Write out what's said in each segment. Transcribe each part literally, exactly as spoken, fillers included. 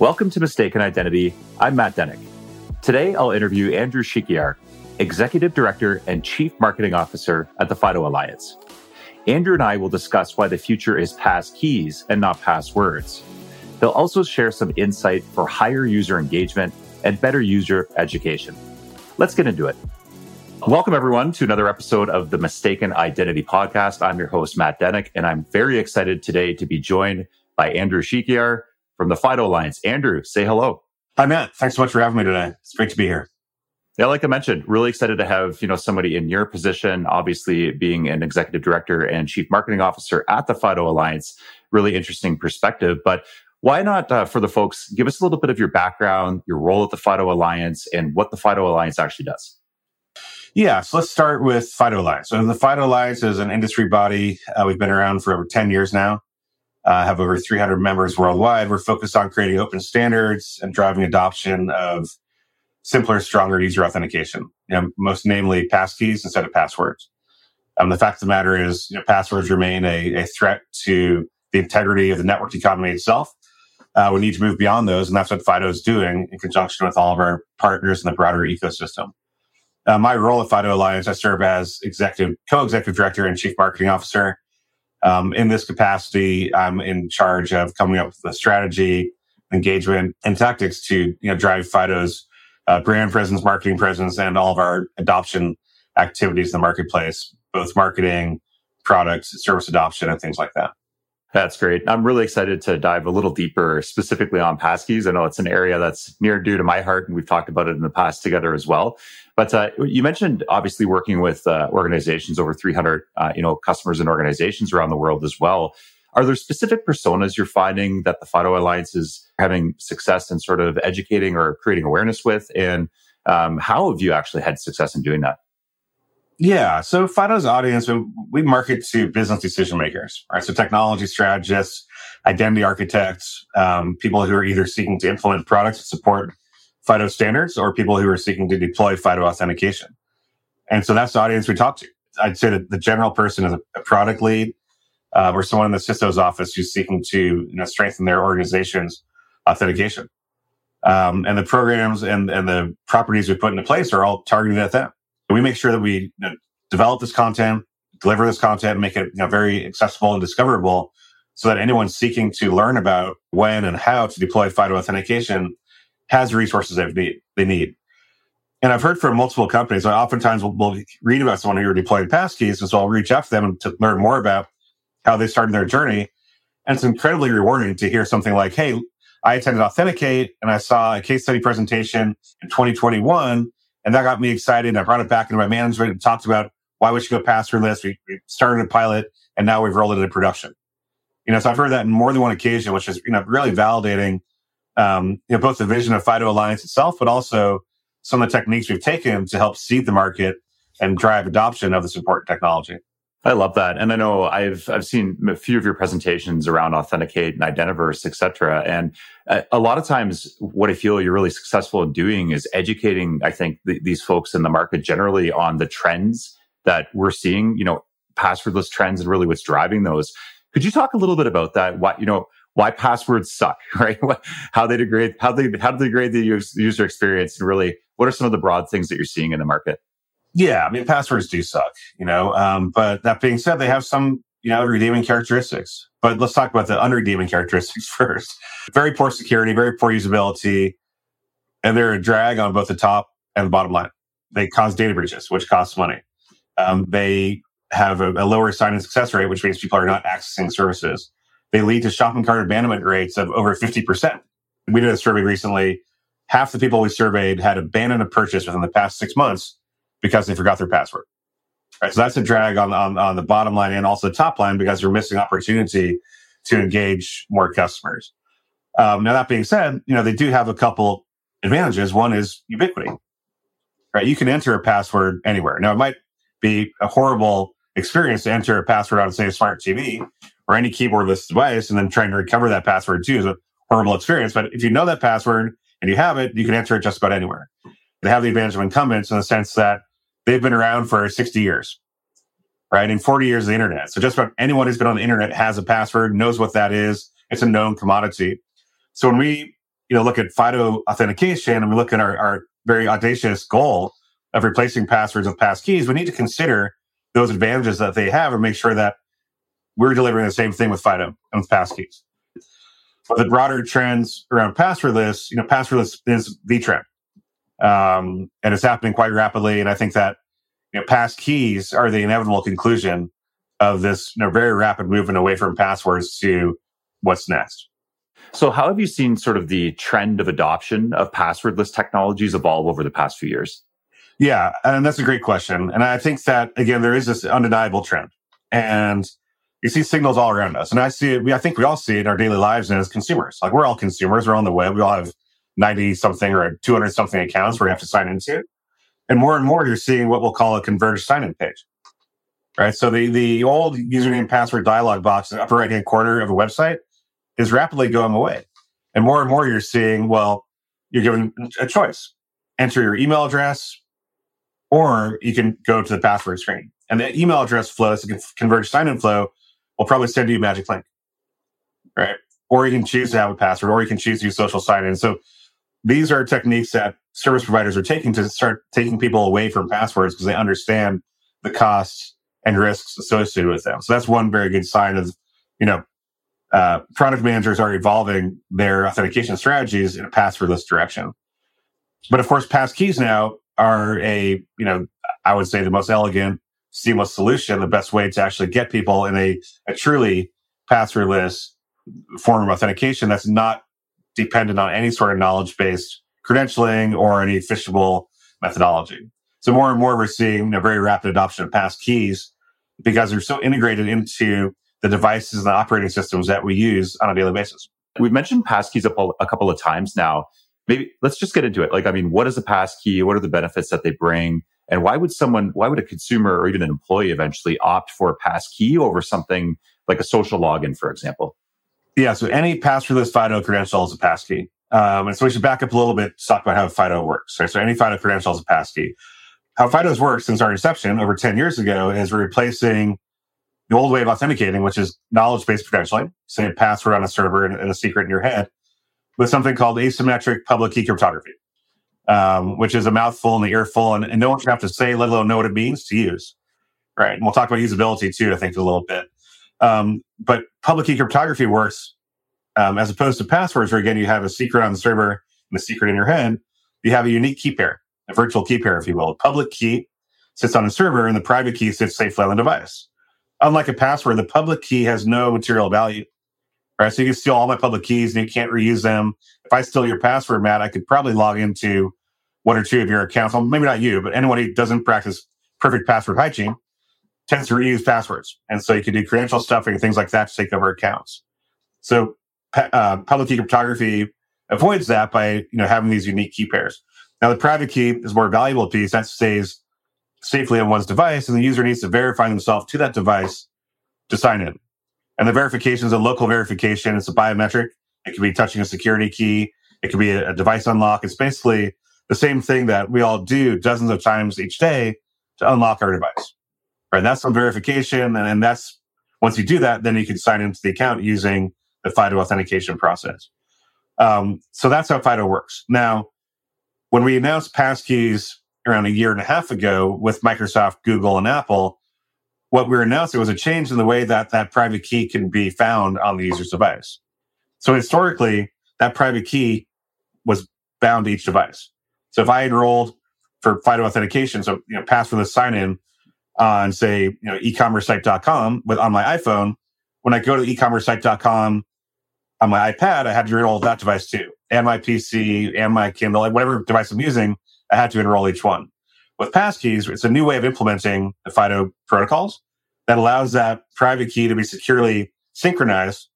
Welcome to Mistaken Identity. I'm Matt Denick. Today, I'll interview Andrew Shikiar, Executive Director and Chief Marketing Officer at the FIDO Alliance. Andrew and I will discuss why the future is passkeys and not passwords. He'll also share some insight for higher user engagement and better user education. Let's get into it. Welcome, everyone, to another episode of the Mistaken Identity Podcast. I'm your host, Matt Denick, and I'm very excited today to be joined by Andrew Shikiar from the FIDO Alliance. Andrew, say hello. Hi, Matt. Thanks so much for having me today. It's great to be here. Yeah, like I mentioned, really excited to have, you know, somebody in your position, obviously being an executive director and chief marketing officer at the FIDO Alliance. Really interesting perspective. But why not, uh, for the folks, give us a little bit of your background, your role at the FIDO Alliance, and what the FIDO Alliance actually does. Yeah, so let's start with FIDO Alliance. So the FIDO Alliance is an industry body. Uh, we've been around for over ten years now. Uh, have over three hundred members worldwide. We're focused on creating open standards and driving adoption of simpler, stronger user authentication. You know, most namely passkeys instead of passwords. Um, the fact of the matter is, you know, passwords remain a, a threat to the integrity of the network economy itself. Uh, we need to move beyond those, and that's what FIDO is doing in conjunction with all of our partners in the broader ecosystem. Uh, my role at FIDO Alliance, I serve as executive, co-executive director and chief marketing officer. Um, in this capacity, I'm in charge of coming up with the strategy, engagement, and tactics to you know drive FIDO's uh, brand presence, marketing presence, and all of our adoption activities in the marketplace, both marketing, products, service adoption, and things like that. That's great. I'm really excited to dive a little deeper specifically on passkeys. I know it's an area that's near and dear to my heart, and we've talked about it in the past together as well. But uh, you mentioned obviously working with uh, organizations, over three hundred uh, you know, customers and organizations around the world as well. Are there specific personas you're finding that the FIDO Alliance is having success in sort of educating or creating awareness with? And um, how have you actually had success in doing that? Yeah, so FIDO's audience, we market to business decision makers, right? So technology strategists, identity architects, um, people who are either seeking to implement products that support FIDO standards or people who are seeking to deploy FIDO authentication. And so that's the audience we talk to. I'd say that the general person is a product lead uh, or someone in the C I S O's office who's seeking to you know, strengthen their organization's authentication. Um, and the programs and, and the properties we put into place are all targeted at them. We make sure that we you know, develop this content, deliver this content, make it you know, very accessible and discoverable so that anyone seeking to learn about when and how to deploy FIDO authentication has the resources they need. They need. And I've heard from multiple companies, I oftentimes will we'll read about someone who deployed passkeys, and so I'll reach out to them to learn more about how they started their journey. And it's incredibly rewarding to hear something like, hey, I attended Authenticate, and I saw a case study presentation in twenty twenty-one, and that got me excited. I brought it back into my management and talked about why we should go passwordless. We, we started a pilot, and now we've rolled it into production. You know, so I've heard that on more than one occasion, which is you know really validating um, you know, both the vision of FIDO Alliance itself, but also some of the techniques we've taken to help seed the market and drive adoption of this important technology. I love that, and I know I've I've seen a few of your presentations around Authenticate and Identiverse, et cetera. And a, a lot of times, what I feel you're really successful in doing is educating, I think, the, these folks in the market generally on the trends that we're seeing. You know, passwordless trends and really what's driving those. Could you talk a little bit about that? Why you know why passwords suck, right? how they degrade how they how they degrade the user experience, and really, what are some of the broad things that you're seeing in the market? Yeah, I mean, passwords do suck, you know, um, but that being said, they have some, you know, redeeming characteristics. But let's talk about the unredeeming characteristics first. Very poor security, very poor usability, and they're a drag on both the top and the bottom line. They cause data breaches, which costs money. Um, they have a, a lower sign-in success rate, which means people are not accessing services. They lead to shopping cart abandonment rates of over fifty percent. We did a survey recently. Half the people we surveyed had abandoned a purchase within the past six months because they forgot their password. Right, so that's a drag on, on, on the bottom line and also the top line because they're missing opportunity to engage more customers. Um, now, that being said, you know they do have a couple advantages. One is ubiquity. Right, you can enter a password anywhere. Now, it might be a horrible experience to enter a password on, say, a smart T V or any keyboardless device, and then trying to recover that password too is a horrible experience. But if you know that password and you have it, you can enter it just about anywhere. They have the advantage of incumbents in the sense that they've been around for sixty years, right? And forty years of the internet. So just about anyone who's been on the internet has a password, knows what that is. It's a known commodity. So when we you know, look at FIDO authentication and we look at our, our very audacious goal of replacing passwords with passkeys, we need to consider those advantages that they have and make sure that we're delivering the same thing with FIDO and with passkeys. For the broader trends around passwordless, you know, passwordless is the trend. Um, and it's happening quite rapidly. And I think that, you know, passkeys are the inevitable conclusion of this, you know, very rapid movement away from passwords to what's next. So how have you seen sort of the trend of adoption of passwordless technologies evolve over the past few years? Yeah, and that's a great question. And I think that, again, there is this undeniable trend. And you see signals all around us. And I see it, I think we all see it in our daily lives and as consumers. Like, we're all consumers. We're on the web. We all have ninety-something or two hundred-something accounts where we have to sign into. And more and more, you're seeing what we'll call a converged sign-in page. Right? So the, the old username password dialog box in the upper right-hand corner of a website is rapidly going away. And more and more, you're seeing, well, you're given a choice. Enter your email address, or you can go to the password screen. And the email address flow, so the converged sign-in flow, will probably send you a magic link, right? Or you can choose to have a password, or you can choose to use social sign-in. So these are techniques that service providers are taking to start taking people away from passwords because they understand the costs and risks associated with them. So that's one very good sign of, you know, uh, product managers are evolving their authentication strategies in a passwordless direction. But of course, passkeys now are a, you know, I would say the most elegant, seamless solution, the best way to actually get people in a, a truly passwordless form of authentication that's not dependent on any sort of knowledge-based credentialing or any fishable methodology. So more and more, we're seeing a very rapid adoption of passkeys because they're so integrated into the devices and the operating systems that we use on a daily basis. We've mentioned passkeys a, a couple of times now. Maybe let's just get into it. Like, I mean, what is a passkey? What are the benefits that they bring? And why would someone, why would a consumer or even an employee eventually opt for a passkey over something like a social login, for example? Yeah, so any passwordless FIDO credential is a passkey. Um, and so we should back up a little bit to talk about how FIDO works. Right? So any FIDO credential is a passkey. How FIDO's worked since our inception over ten years ago is we're replacing the old way of authenticating, which is knowledge-based credentialing, say a password on a server and, and a secret in your head, with something called asymmetric public key cryptography, um, which is a mouthful and an earful, and, and no one should have to say, let alone know what it means to use. Right? And we'll talk about usability too, I think, in a little bit. Um, but public key cryptography works um, as opposed to passwords, where again, you have a secret on the server and a secret in your head. You have a unique key pair, a virtual key pair, if you will. A public key sits on a server and the private key sits safely on the device. Unlike a password, the public key has no material value. Right? So you can steal all my public keys and you can't reuse them. If I steal your password, Matt, I could probably log into one or two of your accounts. Well, maybe not you, but anyone who doesn't practice perfect password hygiene tends to reuse passwords. And so you can do credential stuffing and things like that to take over accounts. So uh, public key cryptography avoids that by, you know, having these unique key pairs. Now, the private key is a more valuable piece that stays safely on one's device, and the user needs to verify themselves to that device to sign in. And the verification is a local verification. It's a biometric. It could be touching a security key. It could be a, a device unlock. It's basically the same thing that we all do dozens of times each day to unlock our device. Right? That's some verification. And, and that's, once you do that, then you can sign into the account using the FIDO authentication process. Um, so that's how FIDO works. Now, when we announced passkeys around a year and a half ago with Microsoft, Google, and Apple, what we were announcing was a change in the way that that private key can be found on the user's device. So historically, that private key was bound to each device. So if I enrolled for FIDO authentication, so, you know, passwordless sign-in on, say, you know, e commerce site dot com with on my iPhone, when I go to e commerce site dot com on my iPad, I had to enroll that device too, and my P C, and my Kindle, and whatever device I'm using, I had to enroll each one. With passkeys, it's a new way of implementing the FIDO protocols that allows that private key to be securely synchronized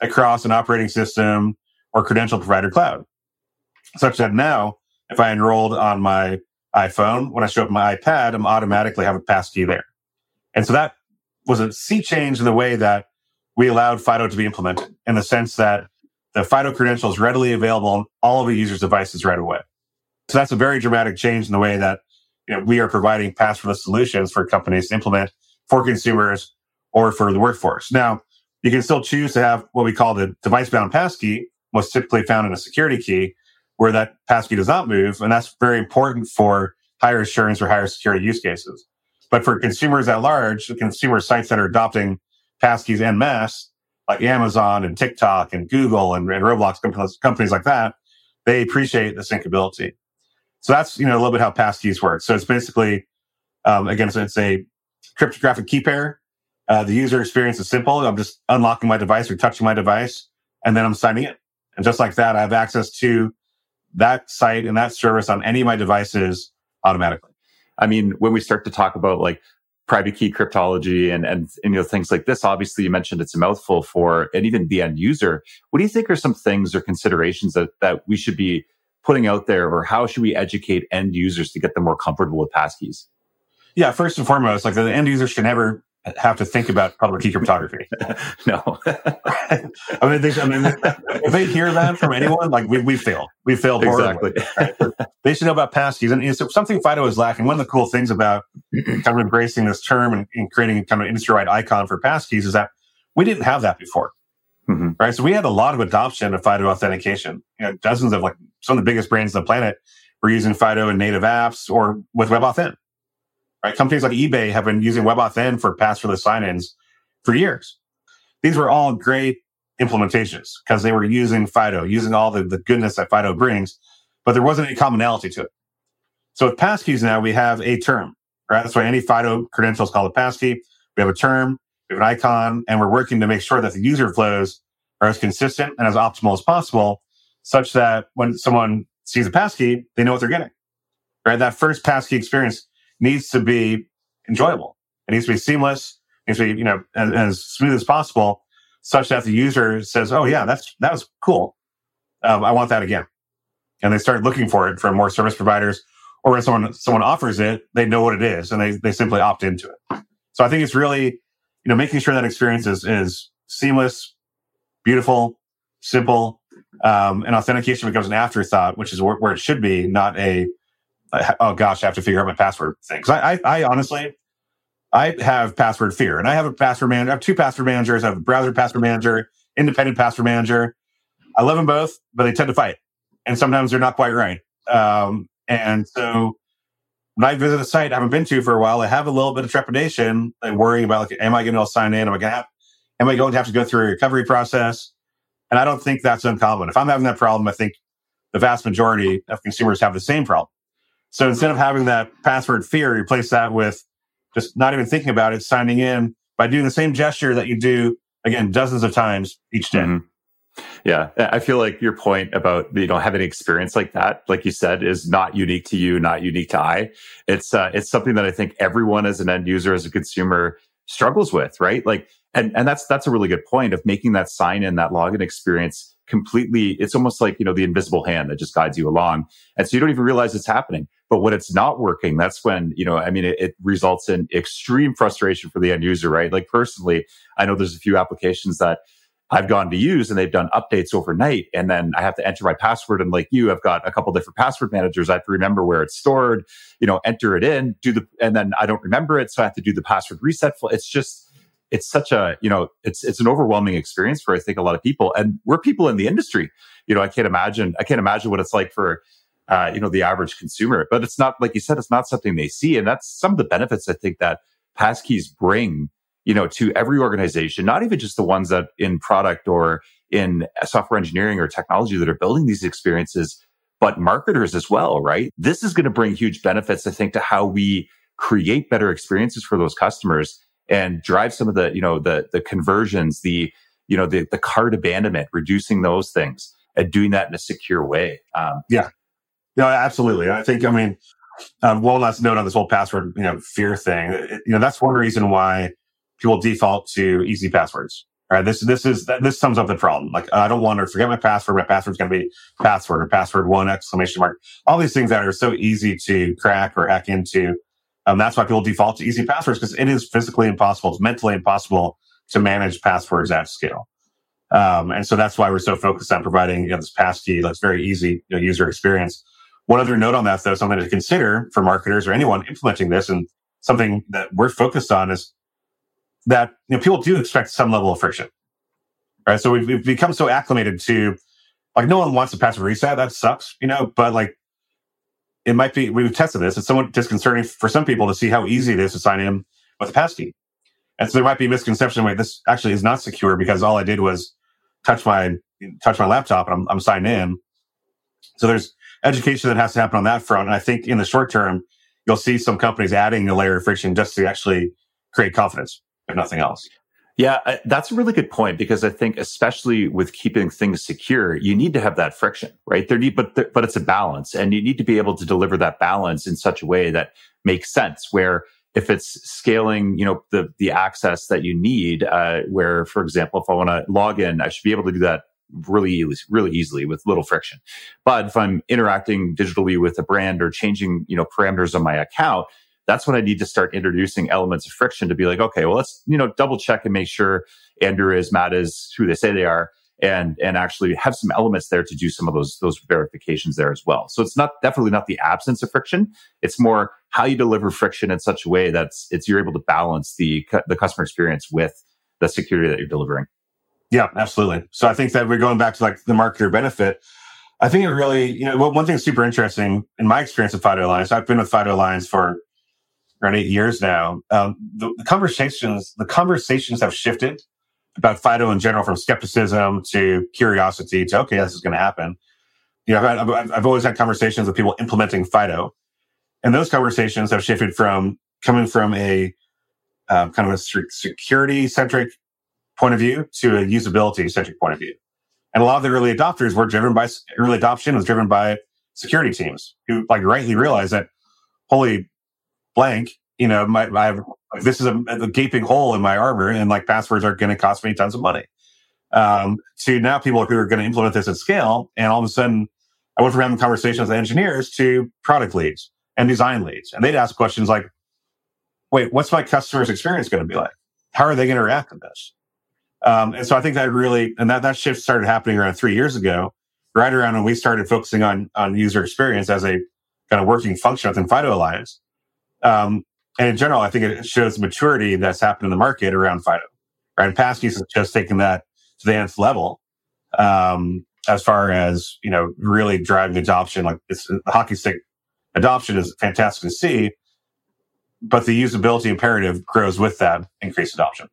across an operating system or credential provider cloud, such that now, if I enrolled on my iPhone, when I show up my iPad, I'm automatically have a passkey there. And so that was a sea change in the way that we allowed FIDO to be implemented, in the sense that the FIDO credential is readily available on all of a user's devices right away. So that's a very dramatic change in the way that, you know, we are providing passwordless solutions for companies to implement for consumers or for the workforce. Now, you can still choose to have what we call the device-bound passkey, most typically found in a security key, where that passkey does not move. And that's very important for higher assurance or higher security use cases. But for consumers at large, consumer sites that are adopting passkeys en masse, like Amazon and TikTok and Google and, and Roblox, companies like that, they appreciate the syncability. So that's, you know, a little bit how passkeys work. So it's basically, um, again, so it's a cryptographic key pair. Uh, the user experience is simple. I'm just unlocking my device or touching my device, and then I'm signing it. And just like that, I have access to that site and that service on any of my devices automatically. I mean, when we start to talk about like private key cryptology and, and, and, you know, things like this, obviously you mentioned it's a mouthful for, and even the end user. What do you think are some things or considerations that, that we should be putting out there, or how should we educate end users to get them more comfortable with passkeys? Yeah, first and foremost, like the end user should never have to think about public key cryptography. No. I mean, they, I mean, if they hear that from anyone, like we, we failed. We failed horribly. Exactly. Right? They should know about passkeys. And it's something FIDO is lacking. One of the cool things about kind of embracing this term and, and creating kind of an industry-wide icon for passkeys is that we didn't have that before. Mm-hmm. Right? So we had a lot of adoption of FIDO authentication. You know, dozens of like some of the biggest brands on the planet were using FIDO in native apps or with WebAuthn. Right? Companies like eBay have been using WebAuthn for passwordless sign-ins for years. These were all great implementations because they were using FIDO, using all the, the goodness that FIDO brings, but there wasn't any commonality to it. So with passkeys now, we have a term, right? That's why any FIDO credential is called a passkey. We have a term, we have an icon, and we're working to make sure that the user flows are as consistent and as optimal as possible, such that when someone sees a passkey, they know what they're getting. Right? That first passkey experience needs to be enjoyable. It needs to be seamless. It needs to be, you know, as, as smooth as possible, such that the user says, "Oh yeah, that's that was cool. Um, I want that again." And they start looking for it from more service providers, or when someone someone offers it, they know what it is and they they simply opt into it. So I think it's really, you know, making sure that experience is is seamless, beautiful, simple, um, and authentication becomes an afterthought, which is where, where it should be, not a oh gosh, I have to figure out my password thing. Because I, I, I honestly, I have password fear, and I have a password manager. I have two password managers. I have a browser password manager, independent password manager. I love them both, but they tend to fight, and sometimes they're not quite right. Um, and so when I visit a site I haven't been to for a while, I have a little bit of trepidation and worrying about, like, am I going to sign in? Am I going to have, am I going to have to go through a recovery process? And I don't think that's uncommon. If I'm having that problem, I think the vast majority of consumers have the same problem. So instead of having that password fear, replace that with just not even thinking about it, signing in by doing the same gesture that you do, again, dozens of times each day. Mm-hmm. Yeah, I feel like your point about, you know, having an experience like that, like you said, is not unique to you, not unique to I. It's uh, it's something that I think everyone as an end user, as a consumer, struggles with, right? Like, and and that's that's a really good point of making that sign in, that login experience completely. It's almost like, you know, the invisible hand that just guides you along, and so you don't even realize it's happening. But when it's not working, that's when, you know, I mean, it, it results in extreme frustration for the end user, right? Like personally, I know there's a few applications that I've gone to use and they've done updates overnight, and then I have to enter my password. And like you, I've got a couple different password managers. I have to remember where it's stored, you know, enter it in, do the, and then I don't remember it. So I have to do the password reset. For, it's just, it's such a, you know, it's, it's an overwhelming experience for, I think, a lot of people, and we're people in the industry. You know, I can't imagine, I can't imagine what it's like for, Uh, you know, the average consumer. But it's not, like you said, it's not something they see. And that's some of the benefits, I think, that passkeys bring, you know, to every organization, not even just the ones that in product or in software engineering or technology that are building these experiences, but marketers as well, right? This is going to bring huge benefits, I think, to how we create better experiences for those customers and drive some of the, you know, the the conversions, the, you know, the, the cart abandonment, reducing those things and doing that in a secure way. Um, yeah. No, absolutely. I think, I mean, um, one last note on this whole password, you know, fear thing. It, you know, that's one reason why people default to easy passwords. All right, this this is this sums up the problem. Like, I don't want to forget my password. My password's going to be password or password one exclamation mark. All these things that are so easy to crack or hack into. Um, that's why people default to easy passwords, because it is physically impossible. It's mentally impossible to manage passwords at scale. Um, and so that's why we're so focused on providing, you know, this passkey that's very easy, you know, user experience. One other note on that, though, something to consider for marketers or anyone implementing this, and something that we're focused on, is that, you know, people do expect some level of friction, right? So we've, we've become so acclimated to Like, no one wants to password reset. That sucks, you know, but like, it might be, we've tested this. It's somewhat disconcerting for some people to see how easy it is to sign in with a passkey. And so there might be a misconception, wait, this actually is not secure because all I did was touch my touch my laptop and I'm, I'm signed in. So there's education that has to happen on that front. And I think in the short term, you'll see some companies adding a layer of friction just to actually create confidence, if nothing else. Yeah, I, that's a really good point, because I think especially with keeping things secure, you need to have that friction, right? There need, but there, but it's a balance, and you need to be able to deliver that balance in such a way that makes sense. Where if it's scaling, you know, the the access that you need, uh, where for example, if I want to log in, I should be able to do that really, really easily with little friction. But if I'm interacting digitally with a brand or changing, you know, parameters on my account, that's when I need to start introducing elements of friction to be like, okay, well, let's, you know, double check and make sure Andrew is, Matt is who they say they are, and and actually have some elements there to do some of those those verifications there as well. So it's not definitely not the absence of friction. It's more how you deliver friction in such a way that it's you're able to balance the the customer experience with the security that you're delivering. Yeah, absolutely. So I think that we're going back to like the marketer benefit. I think it really, you know, one thing that's super interesting in my experience with FIDO Alliance, I've been with FIDO Alliance for around eight years now, um, the, the conversations the conversations have shifted about FIDO in general, from skepticism to curiosity to, okay, this is going to happen. You know, I've, I've, I've always had conversations with people implementing FIDO, and those conversations have shifted from coming from a um, kind of a security-centric point of view to a usability-centric point of view. And a lot of the early adopters were driven by, early adoption was driven by security teams who like rightly realized that, holy blank, you know, my, my this is a, a gaping hole in my armor, and like passwords are going to cost me tons of money. Um, to now people who are going to implement this at scale, and all of a sudden, I went from having conversations with engineers to product leads and design leads, and they'd ask questions like, "Wait, what's my customer's experience going to be like? How are they going to react to this?" Um, and so I think that really, and that that shift started happening around three years ago, right around when we started focusing on on user experience as a kind of working function within FIDO Alliance. Um, and in general, I think it shows maturity that's happened in the market around FIDO, right? And passkeys is just taking that to the nth level, um, as far as, you know, really driving adoption. Like, it's the hockey stick adoption is fantastic to see, but the usability imperative grows with that increased adoption.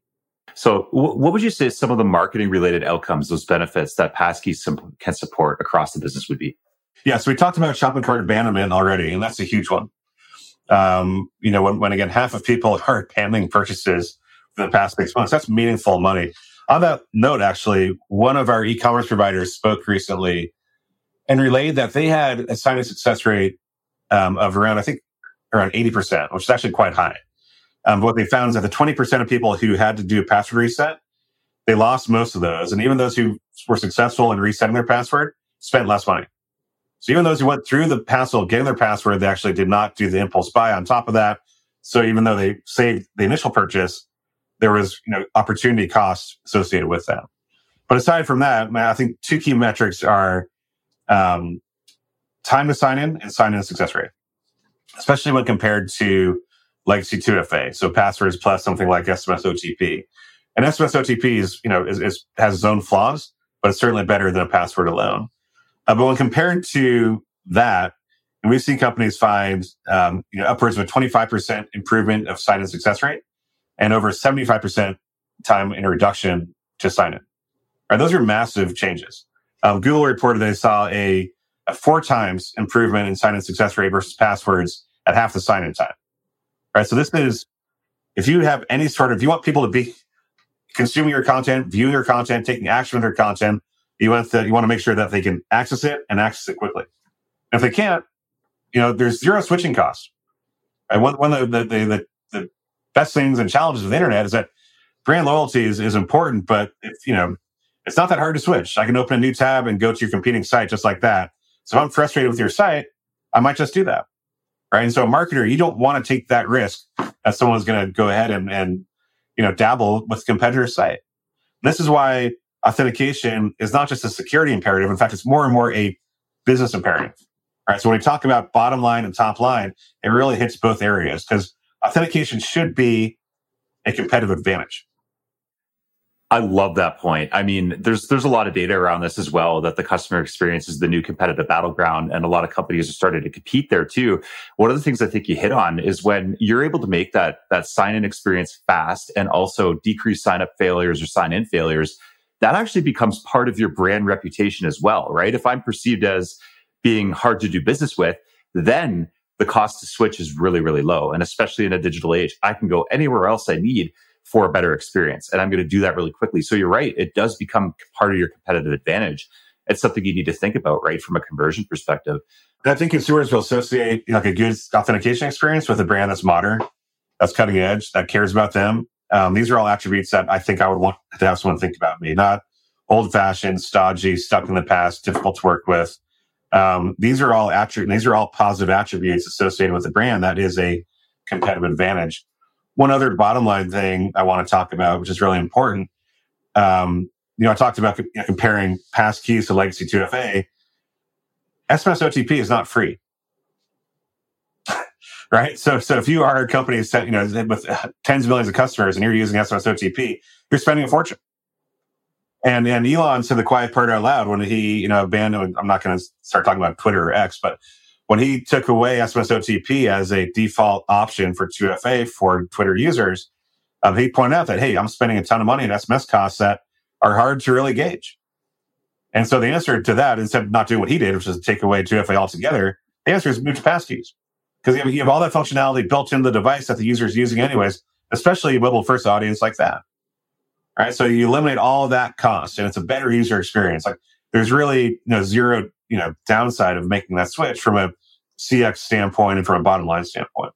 So w- what would you say some of the marketing related outcomes, those benefits that passkeys sim- can support across the business would be? Yeah. So we talked about shopping cart abandonment already, and that's a huge one. Um, you know, when, when again, half of people are handling purchases for the past six months, that's meaningful money. On that note, actually, one of our e-commerce providers spoke recently and relayed that they had a sign-in success rate um, of around, I think, around eighty percent, which is actually quite high. Um, but what they found is that the twenty percent of people who had to do a password reset, they lost most of those. And even those who were successful in resetting their password spent less money. So even those who went through the hassle of getting their password, they actually did not do the impulse buy on top of that. So even though they saved the initial purchase, there was, you know, opportunity cost associated with that. But aside from that, I think two key metrics are um, time to sign in and sign in success rate, especially when compared to legacy two F A. So passwords plus something like S M S O T P. And S M S O T P is, you know, is, is, has its own flaws, but it's certainly better than a password alone. Uh, but when compared to that, and we've seen companies find um, you know, upwards of a twenty-five percent improvement of sign-in success rate and over seventy-five percent time in a reduction to sign-in. Right, those are massive changes. Um, Google reported they saw a, a four times improvement in sign-in success rate versus passwords at half the sign-in time. Right, so this is, if you have any sort of, if you want people to be consuming your content, view your content, taking action with your content, You want to you want to make sure that they can access it and access it quickly. And if they can't, you know, there's zero switching costs. Right? One, one of the, the, the, the best things and challenges of the internet is that brand loyalty is, is important, but if, you know, it's not that hard to switch. I can open a new tab and go to your competing site just like that. So if I'm frustrated with your site, I might just do that. Right. And so a marketer, you don't want to take that risk that someone's going to go ahead and, and, you know, dabble with a competitor's site. And this is why authentication is not just a security imperative. In fact, it's more and more a business imperative. All right. So when we talk about bottom line and top line, it really hits both areas, because authentication should be a competitive advantage. I love that point. I mean, there's there's a lot of data around this as well, that the customer experience is the new competitive battleground, and a lot of companies are starting to compete there too. One of the things I think you hit on is when you're able to make that that sign-in experience fast and also decrease sign-up failures or sign-in failures, that actually becomes part of your brand reputation as well, right? If I'm perceived as being hard to do business with, then the cost to switch is really, really low. And especially in a digital age, I can go anywhere else I need for a better experience. And I'm going to do that really quickly. So you're right. It does become part of your competitive advantage. It's something you need to think about, right? From a conversion perspective. And I think consumers will associate like a good authentication experience with a brand that's modern, that's cutting edge, that cares about them. Um, these are all attributes that I think I would want to have someone think about me, not old fashioned, stodgy, stuck in the past, difficult to work with. Um, these are all attributes. These are all positive attributes associated with the brand. That is a competitive advantage. One other bottom line thing I want to talk about, which is really important, um, you know, I talked about you know, comparing passkeys to legacy two F A. S M S O T P is not free, right? So, so if you are a company you know with tens of millions of customers and you're using S M S O T P, you're spending a fortune. And and Elon said the quiet part out loud when he you know banned. I'm not going to start talking about Twitter or X, but when he took away S M S O T P as a default option for two F A for Twitter users, um, he pointed out that, hey, I'm spending a ton of money on S M S costs that are hard to really gauge. And so the answer to that, instead of not doing what he did, which is take away two F A altogether, the answer is move to passkeys. Because you, you have all that functionality built into the device that the user is using anyways, especially a mobile-first audience like that. All right, so you eliminate all that cost, and it's a better user experience. Like there's really you know, zero... you know, downside of making that switch from a C X standpoint and from a bottom line standpoint.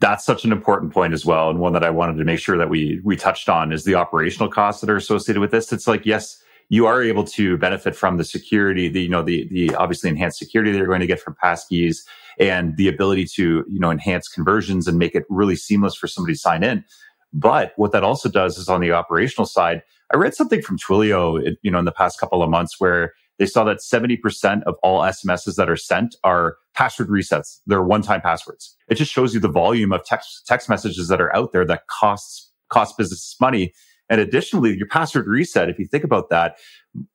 That's such an important point as well. And one that I wanted to make sure that we we touched on is the operational costs that are associated with this. It's like, yes, you are able to benefit from the security, the, you know, the, the obviously enhanced security that you're going to get from passkeys and the ability to, you know, enhance conversions and make it really seamless for somebody to sign in. But what that also does is on the operational side, I read something from Twilio, you know, in the past couple of months where they saw that seventy percent of all S M Ses that are sent are password resets. They're one-time passwords. It just shows you the volume of text text messages that are out there that costs cost businesses money. And additionally, your password reset, if you think about that,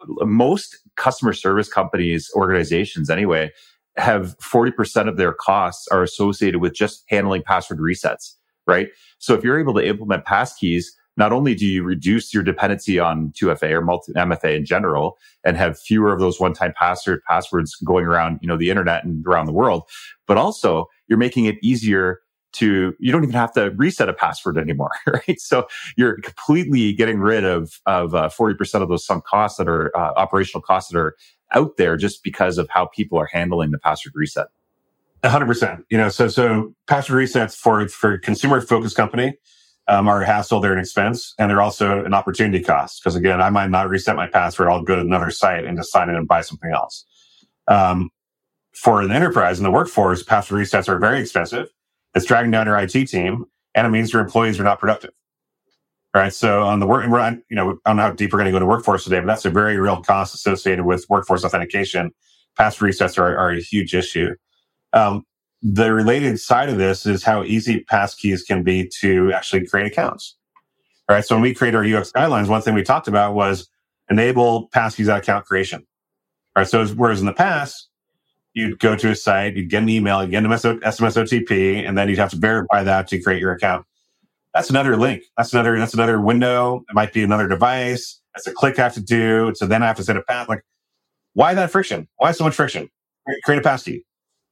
most customer service companies, organizations anyway, have forty percent of their costs are associated with just handling password resets, right? So if you're able to implement passkeys, not only do you reduce your dependency on two F A or multi M F A in general and have fewer of those one-time password passwords going around, you know, the internet and around the world, but also you're making it easier to, you don't even have to reset a password anymore, right? So you're completely getting rid of, of uh, forty percent of those sunk costs that are uh, operational costs that are out there just because of how people are handling the password reset. one hundred percent. You know, so, so password resets for, for consumer-focused company, Um, are a hassle, they're an expense, and they're also an opportunity cost. Because again, I might not reset my password, I'll go to another site and just sign in and buy something else. Um, for an enterprise and the workforce, password resets are very expensive. It's dragging down your I T team, and it means your employees are not productive. Right? So on the work, we're on, you know, I don't know how deep we're going to go into workforce today, but that's a very real cost associated with workforce authentication. Password resets are, are a huge issue. Um, The related side of this is how easy passkeys can be to actually create accounts. All right. So when we create our U X guidelines, one thing we talked about was enable passkeys at account creation. All right. So whereas in the past, you'd go to a site, you'd get an email, you'd get an S M S O T P, and then you'd have to verify that to create your account. That's another link. That's another, that's another window. It might be another device. That's a click I have to do. So then I have to set a path. Like, why that friction? Why so much friction? Create a passkey.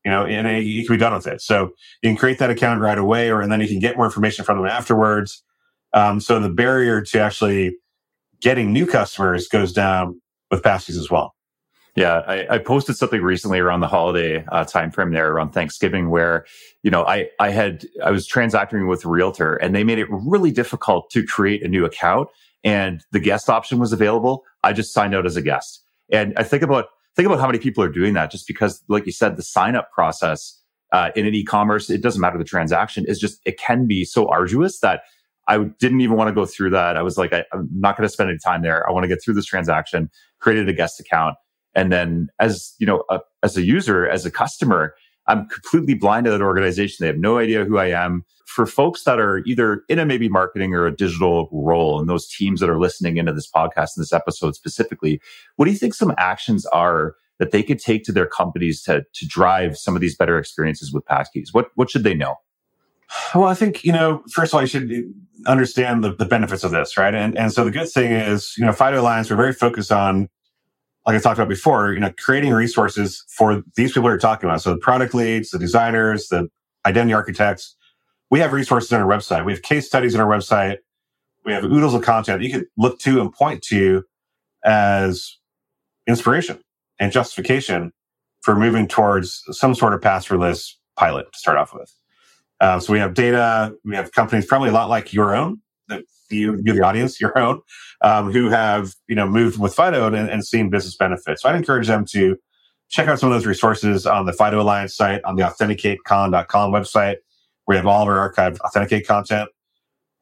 You know, and you can be done with it. So you can create that account right away, or and then you can get more information from them afterwards. Um, so the barrier to actually getting new customers goes down with passkeys as well. Yeah, I, I posted something recently around the holiday uh, timeframe there, around Thanksgiving, where you know I I had I was transacting with a realtor, and they made it really difficult to create a new account, and the guest option was available. I just signed out as a guest, and I think about. Think about how many people are doing that just because, like you said, the sign-up process uh, in an e-commerce, it doesn't matter the transaction, is just, it can be so arduous that I didn't even want to go through that. I was like, I, I'm not going to spend any time there. I want to get through this transaction, created a guest account. And then as, you know, a, as a user, as a customer, I'm completely blind to that organization. They have no idea who I am. For folks that are either in a maybe marketing or a digital role, and those teams that are listening into this podcast and this episode specifically, what do you think some actions are that they could take to their companies to to drive some of these better experiences with passkeys? What what should they know? Well, I think, you know, first of all, you should understand the, the benefits of this, right? And and so the good thing is, you know, FIDO Alliance, we're very focused on, like I talked about before, you know, creating resources for these people you're talking about. So the product leads, the designers, the identity architects. We have resources on our website. We have case studies on our website. We have oodles of content that you can look to and point to as inspiration and justification for moving towards some sort of passwordless pilot to start off with. Uh, so we have data, we have companies probably a lot like your own, that you, you the audience, your own, um, who have, you know, moved with FIDO and, and seen business benefits. So I'd encourage them to check out some of those resources on the FIDO Alliance site, on the authenticate con dot com website, where we have all of our archived Authenticate content,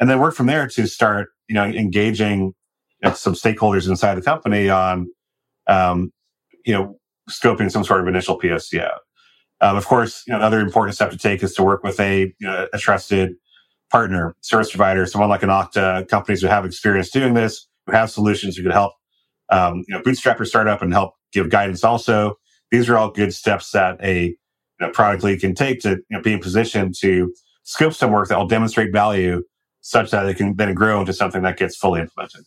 and then work from there to start, you know, engaging, you know, some stakeholders inside the company on, um, you know, scoping some sort of initial P O C out. Um, of course, you know, another important step to take is to work with a, you know, a trusted partner, service provider, someone like an Okta, companies who have experience doing this, who have solutions who could help, um, you know, bootstrap your startup and help give guidance also. These are all good steps that a, you know, product lead can take to, you know, be in position to scope some work that will demonstrate value such that it can then grow into something that gets fully implemented.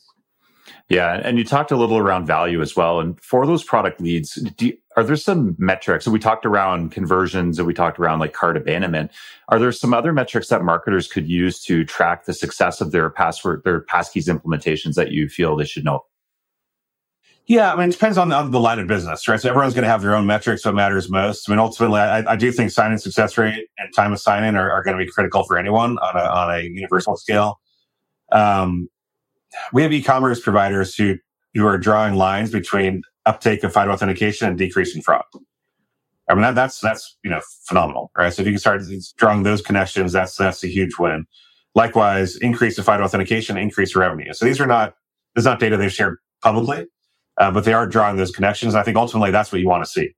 Yeah, and you talked a little around value as well. And for those product leads, do you, are there some metrics? So we talked around conversions, and we talked around like cart abandonment. Are there some other metrics that marketers could use to track the success of their password, their passkeys implementations that you feel they should know? Yeah, I mean, it depends on the, on the line of business, right? So everyone's going to have their own metrics. What matters most? I mean, ultimately, I, I do think sign-in success rate and time of sign-in are, are going to be critical for anyone on a, on a universal scale. Um, We have e-commerce providers who, who are drawing lines between uptake of FIDO authentication and decreasing fraud. I mean, that, that's, that's, you know, phenomenal, right? So if you can start drawing those connections, that's, that's a huge win. Likewise, increase of FIDO authentication, increase revenue. So these are not, this is not data they've shared publicly, uh, but they are drawing those connections. And I think ultimately that's what you want to see.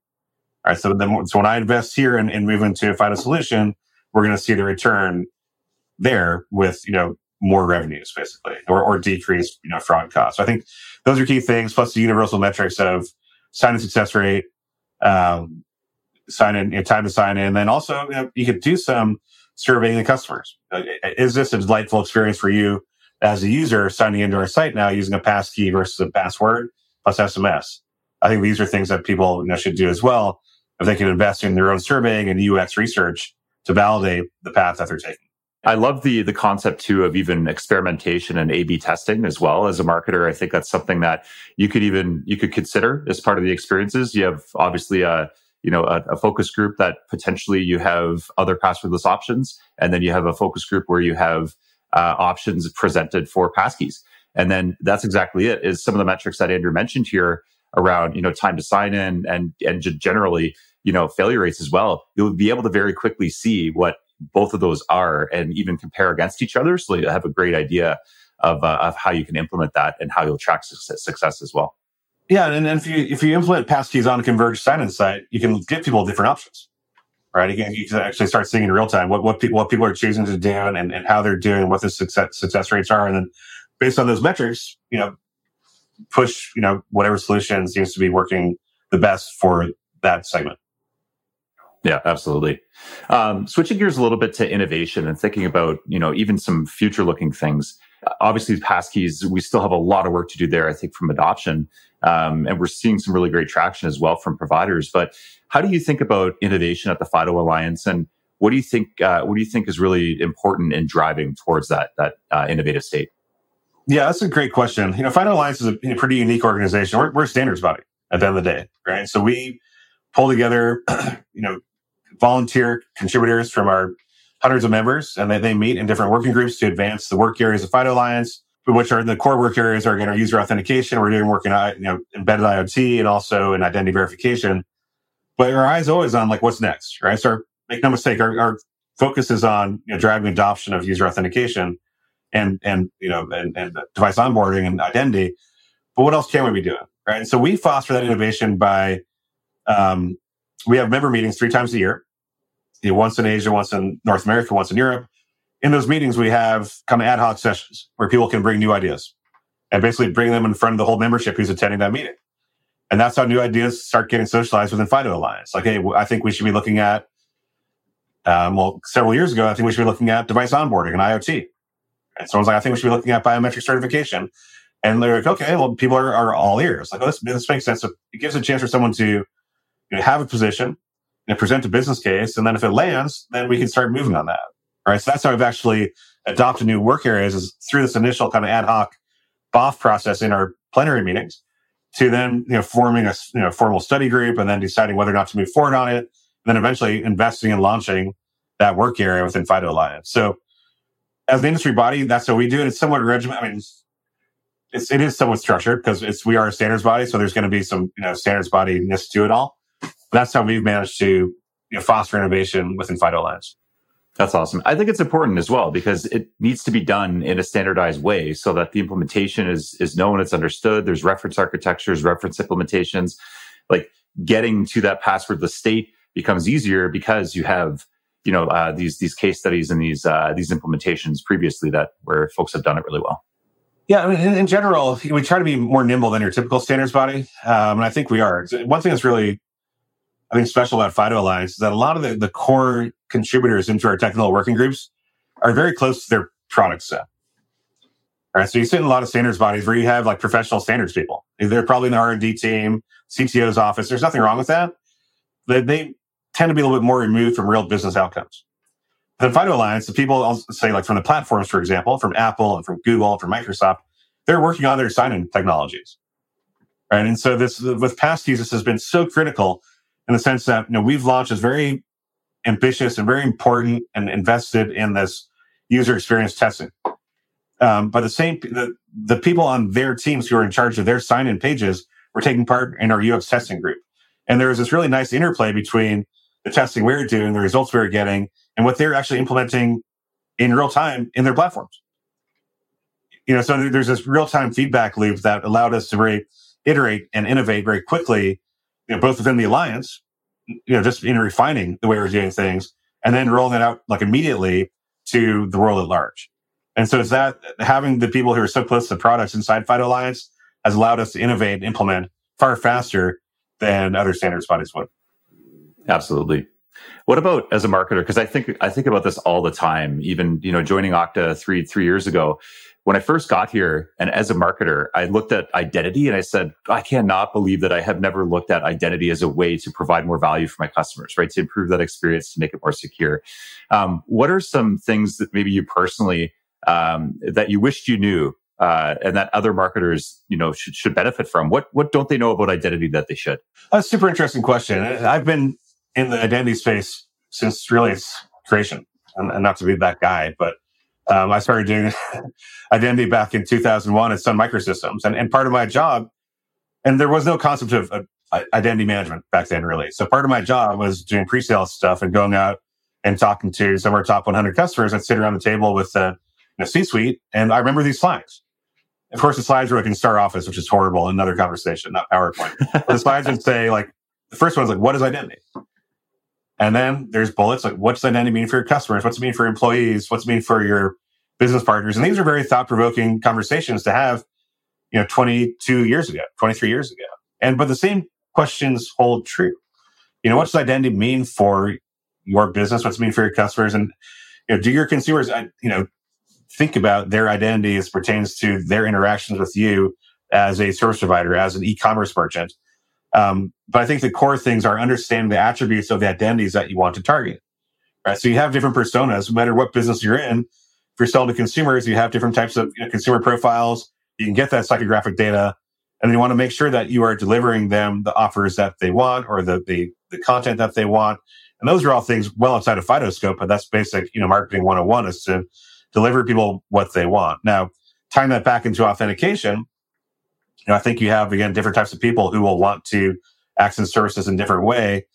All right. So then, so when I invest here and, and move into a FIDO solution, we're going to see the return there with, you know, more revenues, basically, or, or decreased, you know, fraud costs. So I think those are key things, plus the universal metrics of sign-in success rate, um, sign-in, you know, time to sign in. And then also, you know, you could do some surveying the customers. Is this a delightful experience for you as a user signing into our site now using a passkey versus a password plus S M S? I think these are things that people, you know, should do as well if they can invest in their own surveying and U X research to validate the path that they're taking. I love the the concept too of even experimentation and A B testing as well. As a marketer, I think that's something that you could even you could consider as part of the experiences. You have obviously a you know a, a focus group that potentially you have other passwordless options, and then you have a focus group where you have uh, options presented for passkeys. And then that's exactly it. Is some of the metrics that Andrew mentioned here around you know time to sign in and and generally you know failure rates as well. You'll be able to very quickly see what both of those are and even compare against each other. So you have a great idea of uh, of how you can implement that and how you'll track success, success as well. Yeah. And, and if you if you implement passkeys on a converged sign-in site, you can give people different options, right? You can, you can actually start seeing in real time what, what, people, what people are choosing to do and, and how they're doing, what the success, success rates are. And then based on those metrics, you know, push, you know, whatever solution seems to be working the best for that segment. Yeah, absolutely. Um, switching gears a little bit to innovation and thinking about, you know, even some future-looking things. Obviously, passkeys, we still have a lot of work to do there, I think, from adoption. Um, and we're seeing some really great traction as well from providers. But how do you think about innovation at the FIDO Alliance? And what do you think, uh, what do you think is really important in driving towards that, that uh, innovative state? Yeah, that's a great question. You know, FIDO Alliance is a, you know, pretty unique organization. We're, we're a standards body at the end of the day, right? So we pull together, you know, volunteer contributors from our hundreds of members, and they, they meet in different working groups to advance the work areas of FIDO Alliance, which are the core work areas are, again, our user authentication. We're doing work in you know, embedded IoT and also in identity verification. But our eyes always on like what's next, right? So our, make no mistake, our, our focus is on you know, driving adoption of user authentication and and you know and, and device onboarding and identity. But what else can we be doing, right? And so we foster that innovation by um, we have member meetings three times a year you know, once in Asia, once in North America, once in Europe. In those meetings, we have kind of ad hoc sessions where people can bring new ideas and basically bring them in front of the whole membership who's attending that meeting. And that's how new ideas start getting socialized within FIDO Alliance. Like, hey, I think we should be looking at, um, well, several years ago, I think we should be looking at device onboarding and IoT. And someone's like, I think we should be looking at biometric certification. And they're like, okay, well, people are, are all ears. Like, oh, this, this makes sense. So it gives a chance for someone to, you know, have a position and present a business case. And then if it lands, then we can start moving on that. All right. So that's how I've actually adopted new work areas, is through this initial kind of ad hoc B O F process in our plenary meetings, to then, you know, forming a, you know, formal study group, and then deciding whether or not to move forward on it, and then eventually investing and launching that work area within FIDO Alliance. So as an industry body, that's what we do. And it's somewhat regimented. I mean, it's, it is somewhat structured because it's, we are a standards body. So there's going to be some, you know, standards bodiness to it all. But that's how we've managed to, you know, foster innovation within FIDO Alliance. That's awesome. I think it's important as well because it needs to be done in a standardized way so that the implementation is is known, it's understood. There's reference architectures, reference implementations. Like, getting to that passwordless state becomes easier because you have, you know, uh, these these case studies and these uh, these implementations previously that where folks have done it really well. Yeah, I mean, in, in general, we try to be more nimble than your typical standards body, um, and I think we are. One thing that's really, I think, special about FIDO Alliance is that a lot of the, the core contributors into our technical working groups are very close to their product set. All right, so you sit in a lot of standards bodies where you have like professional standards people. They're probably in the R and D team, C T O's office. There's nothing wrong with that. They, they tend to be a little bit more removed from real business outcomes. But FIDO Alliance, the people, I'll say, like from the platforms, for example, from Apple and from Google and from Microsoft, they're working on their sign-in technologies. All right, and so this with passkeys, this has been so critical, in the sense that, you know, we've launched this very ambitious and very important and invested in this user experience testing. Um, but the same, the, the people on their teams who are in charge of their sign-in pages were taking part in our U X testing group. And there was this really nice interplay between the testing we were doing, the results we were getting, and what they're actually implementing in real time in their platforms. You know, so there's this real-time feedback loop that allowed us to really iterate and innovate very quickly, you know, both within the alliance, you know, just in refining the way we're doing things, and then rolling it out like immediately to the world at large. And so it's that having the people who are so close to products inside FIDO Alliance has allowed us to innovate and implement far faster than other standards bodies would. Absolutely. What about as a marketer? Because I think I think about this all the time. Even, you know, joining Okta three three years ago, when I first got here, and as a marketer, I looked at identity and I said, I cannot believe that I have never looked at identity as a way to provide more value for my customers, right? To improve that experience, to make it more secure. Um, what are some things that maybe you personally, um, that you wished you knew, uh, and that other marketers, you know, should, should benefit from? What, what don't they know about identity that they should? That's a super interesting question. I've been in the identity space since really its creation, and, and not to be that guy, but Um, I started doing identity back in two thousand one at Sun Microsystems. And, and part of my job, and there was no concept of uh, identity management back then, really. So part of my job was doing pre-sales stuff and going out and talking to some of our top one hundred customers. I'd sit around the table with the, you know, C-suite, and I remember these slides. Of course, the slides were like in Star Office, which is horrible, another conversation, not PowerPoint. But the slides would say, like, the first one's like, what is identity? And then there's bullets like, what's identity mean for your customers? What's it mean for employees? What's it mean for your business partners? And these are very thought-provoking conversations to have, you know, twenty-two years ago, twenty-three years ago. And but the same questions hold true. You know, what's identity mean for your business? What's it mean for your customers? And, you know, do your consumers, you know, think about their identity as pertains to their interactions with you as a service provider, as an e-commerce merchant? Um, but I think the core things are understanding the attributes of the identities that you want to target, right? So you have different personas, no matter what business you're in. If you're selling to consumers, you have different types of, you know, consumer profiles. You can get that psychographic data, and you want to make sure that you are delivering them the offers that they want, or the, the, the content that they want. And those are all things well outside of FIDO scope, but that's basic, you know, marketing one oh one, is to deliver people what they want. Now, tying that back into authentication, you know, I think you have, again, different types of people who will want to access services in different way,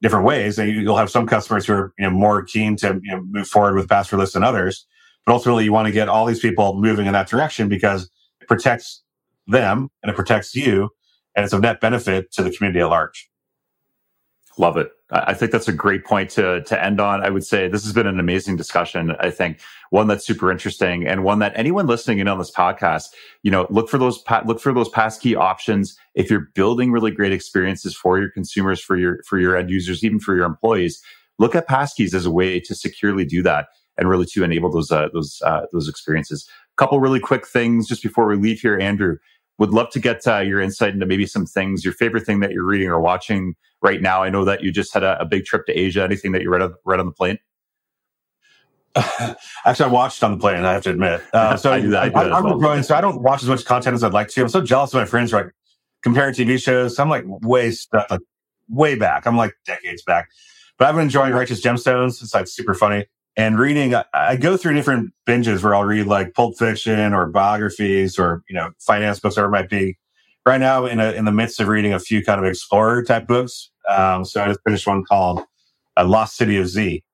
different ways. And you'll have some customers who are, you know, more keen to, you know, move forward with passwordless than others. But ultimately, you want to get all these people moving in that direction because it protects them and it protects you, and it's of net benefit to the community at large. Love it. I think that's a great point to to end on. I would say this has been an amazing discussion. I think one that's super interesting and one that anyone listening in on this podcast, you know, look for those look for those passkey options. If you're building really great experiences for your consumers, for your for your end users, even for your employees, look at passkeys as a way to securely do that and really to enable those uh, those uh, those experiences. A couple really quick things just before we leave here, Andrew. Would love to get uh, your insight into maybe some things, your favorite thing that you're reading or watching right now. I know that you just had a, a big trip to Asia. Anything that you read, read on the plane? Uh, actually, I watched on the plane, I have to admit. Uh, so I, do that, I, do I, I, well. I'm growing, so I don't watch as much content as I'd like to. I'm so jealous of my friends who are like comparing T V shows. So I'm like way stuck, like way back. I'm like decades back. But I've been enjoying Righteous Gemstones. It's like super funny. And reading, I, I go through different binges where I'll read like Pulp Fiction or biographies or, you know, finance books, whatever it might be. Right now, in a, in the midst of reading a few kind of explorer type books. Um, so I just finished one called uh, Lost City of Z,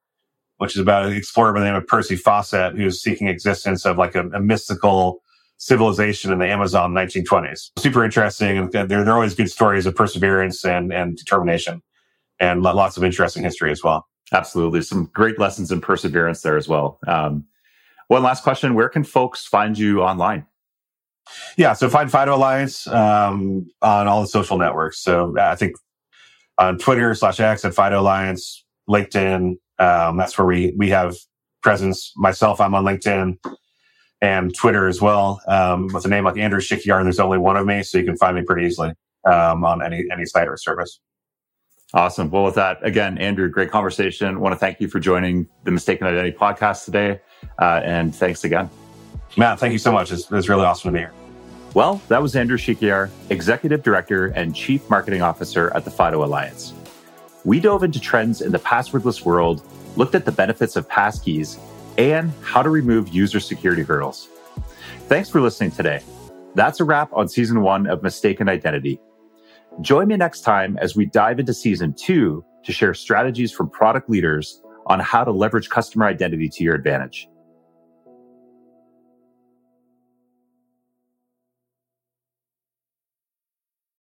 which is about an explorer by the name of Percy Fawcett, who's seeking existence of like a, a mystical civilization in the Amazon nineteen twenties. Super interesting. And there, there are always good stories of perseverance and, and determination and lots of interesting history as well. Absolutely. Some great lessons in perseverance there as well. Um, one last question. Where can folks find you online? Yeah, so find FIDO Alliance um, on all the social networks. So I think on Twitter slash X at FIDO Alliance, LinkedIn. Um, that's where we we have presence. Myself, I'm on LinkedIn and Twitter as well um, with a name like Andrew Shikiar, and there's only one of me, so you can find me pretty easily um, on any any site or service. Awesome. Well, with that, again, Andrew, great conversation. I want to thank you for joining the Mistaken Identity podcast today. Uh, and thanks again. Matt, thank you so much. It's, it's really awesome to be here. Well, that was Andrew Shikiar, Executive Director and Chief Marketing Officer at the FIDO Alliance. We dove into trends in the passwordless world, looked at the benefits of passkeys, and how to remove user security hurdles. Thanks for listening today. That's a wrap on season one of Mistaken Identity. Join me next time as we dive into season two to share strategies from product leaders on how to leverage customer identity to your advantage.